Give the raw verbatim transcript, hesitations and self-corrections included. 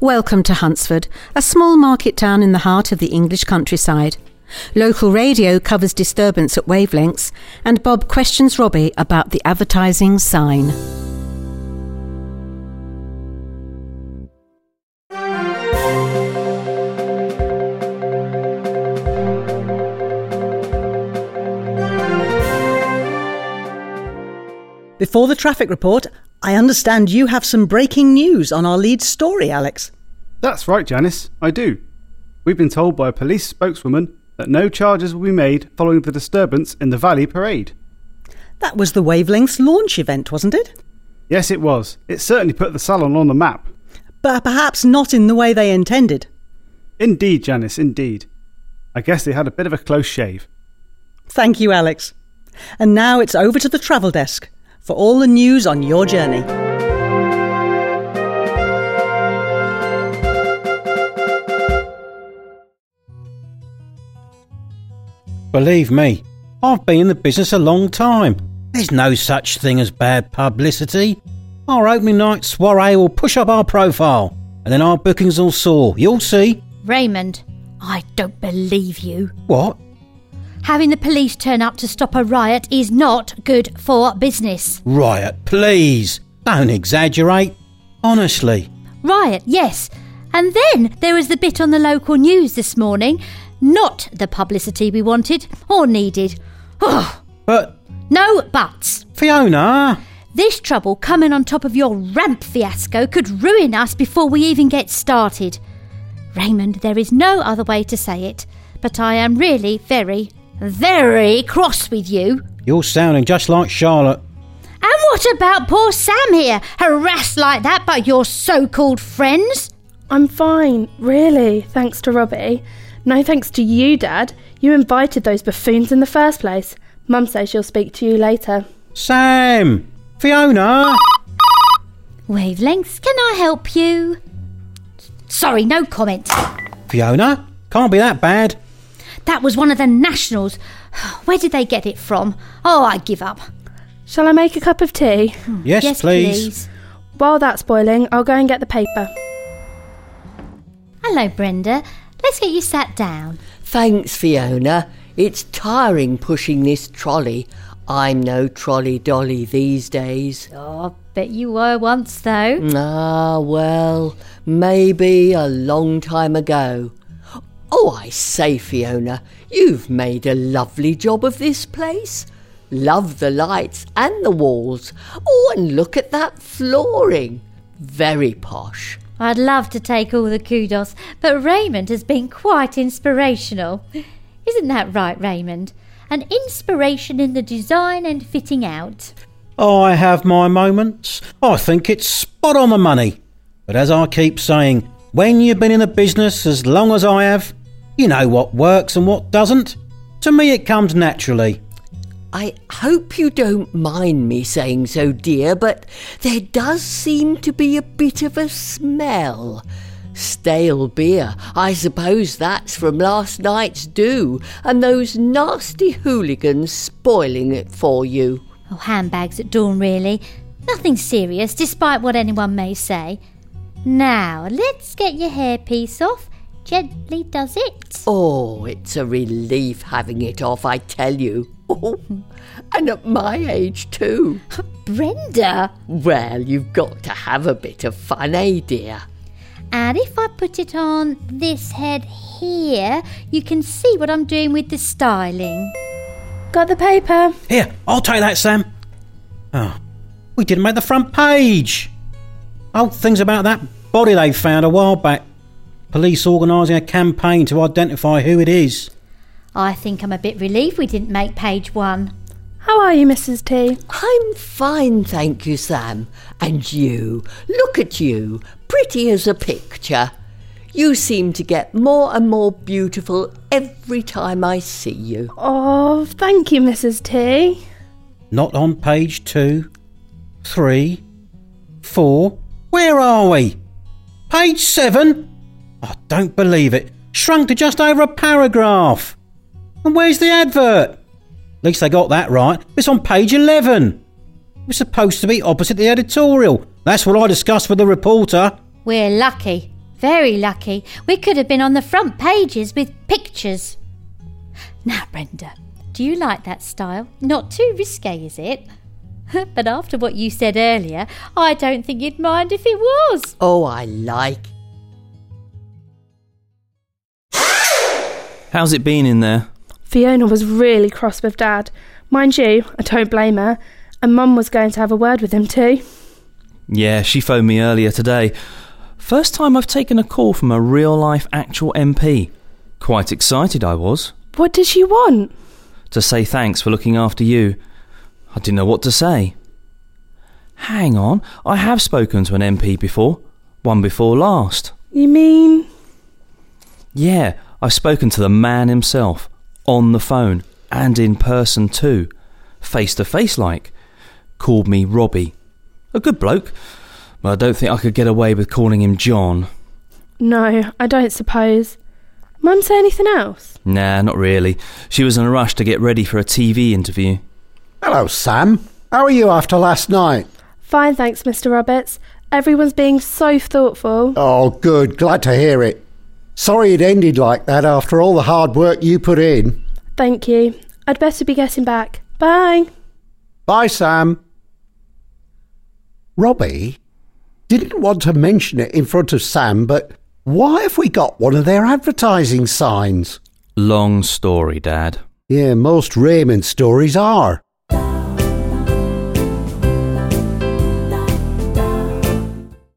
Welcome to Huntsford, a small market town in the heart of the English countryside. Local radio covers disturbance at Wavelengths, and Bob questions Robbie about the advertising sign. Before the traffic report, I understand you have some breaking news on our lead story, Alex. That's right, Janice, I do. We've been told by a police spokeswoman that no charges will be made following the disturbance in the Valley Parade. That was the Wavelengths launch event, wasn't it? Yes, it was. It certainly put the salon on the map. But perhaps not in the way they intended. Indeed, Janice, indeed. I guess they had a bit of a close shave. Thank you, Alex. And now it's over to the travel desk for all the news on your journey. Believe me, I've been in the business a long time. There's no such thing as bad publicity. Our opening night soiree will push up our profile, and then our bookings will soar. You'll see. Raymond, I don't believe you. What? Having the police turn up to stop a riot is not good for business. Riot, please. Don't exaggerate. Honestly. Riot, yes. And then there was the bit on the local news this morning. Not the publicity we wanted or needed. Oh. But... No buts. Fiona! This trouble coming on top of your ramp fiasco could ruin us before we even get started. Raymond, there is no other way to say it, but I am really very... very cross with you. You're sounding just like Charlotte. And what about poor Sam here, harassed like that by your so-called friends? I'm fine, really, thanks to Robbie. No thanks to you, Dad. You invited those buffoons in the first place. Mum says she'll speak to you later. Sam! Fiona! Wavelengths, can I help you? Sorry, no comment. Fiona, can't be that bad. That was one of the nationals. Where did they get it from? Oh, I give up. Shall I make a cup of tea? Yes, yes please. please. While that's boiling, I'll go and get the paper. Hello, Brenda. Let's get you sat down. Thanks, Fiona. It's tiring pushing this trolley. I'm no trolley dolly these days. Oh, bet you were once, though. Ah, well, maybe a long time ago. Oh, I say, Fiona, you've made a lovely job of this place. Love the lights and the walls. Oh, and look at that flooring. Very posh. I'd love to take all the kudos, but Raymond has been quite inspirational. Isn't that right, Raymond? An inspiration in the design and fitting out. I have my moments. I think it's spot on the money. But as I keep saying, when you've been in the business as long as I have, you know what works and what doesn't. To me it comes naturally. I hope you don't mind me saying so, dear, but there does seem to be a bit of a smell. Stale beer, I suppose that's from last night's do, and those nasty hooligans spoiling it for you. Oh, handbags at dawn, really. Nothing serious, despite what anyone may say. Now, let's get your hairpiece off. Gently does it. Oh, it's a relief having it off, I tell you. Oh, and at my age too. Brenda! Well, you've got to have a bit of fun, eh, dear? And if I put it on this head here, you can see what I'm doing with the styling. Got the paper. Here, I'll take that, Sam. Oh, we didn't make the front page. Old things about that body they found a while back. Police organising a campaign to identify who it is. I think I'm a bit relieved we didn't make page one. How are you, Missus T? I'm fine, thank you, Sam. And you, look at you, pretty as a picture. You seem to get more and more beautiful every time I see you. Oh, thank you, Missus T. Not on page two, three, four... Where are we? Page seven? I don't believe it. Shrunk to just over a paragraph. And where's the advert? At least they got that right. It's on page eleven. It was supposed to be opposite the editorial. That's what I discussed with the reporter. We're lucky. Very lucky. We could have been on the front pages with pictures. Now, Brenda, do you like that style? Not too risque, is it? But after what you said earlier, I don't think you'd mind if it was. Oh, I like. How's it been in there? Fiona was really cross with Dad. Mind you, I don't blame her. And Mum was going to have a word with him too. Yeah, she phoned me earlier today. First time I've taken a call from a real-life actual M P. Quite excited I was. What did she want? To say thanks for looking after you. I didn't know what to say. Hang on, I have spoken to an M P before. One before last. You mean? Yeah, I've spoken to the man himself. On the phone. And in person too. Face-to-face like. Called me Robbie. A good bloke. But I don't think I could get away with calling him John. No, I don't suppose. Mum say anything else? Nah, not really. She was in a rush to get ready for a T V interview. Hello, Sam. How are you after last night? Fine, thanks, Mister Roberts. Everyone's being so thoughtful. Oh, good. Glad to hear it. Sorry it ended like that after all the hard work you put in. Thank you. I'd better be getting back. Bye. Bye, Sam. Robbie didn't want to mention it in front of Sam, but why have we got one of their advertising signs? Long story, Dad. Yeah, most Raymond stories are.